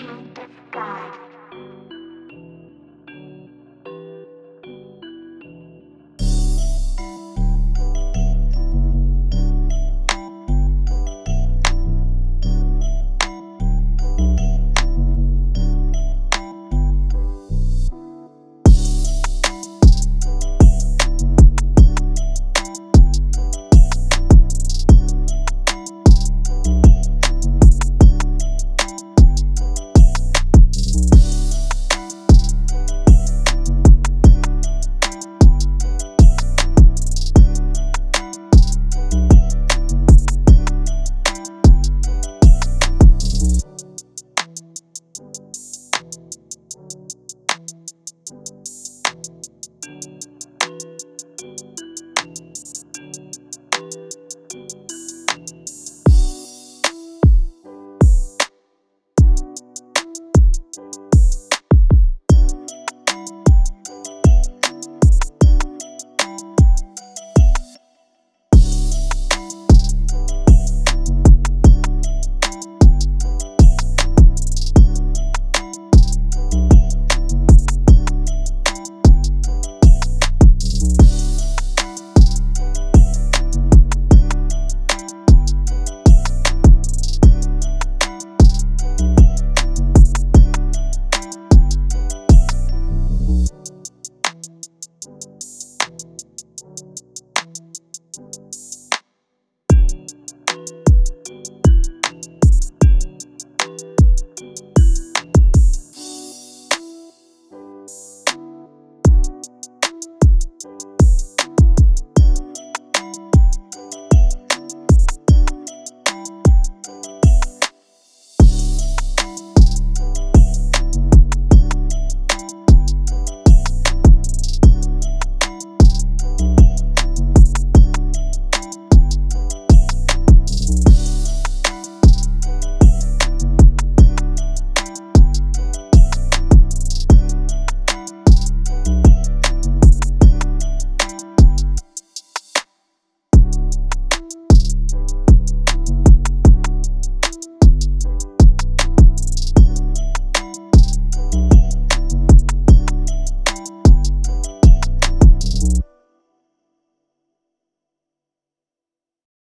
Human divide.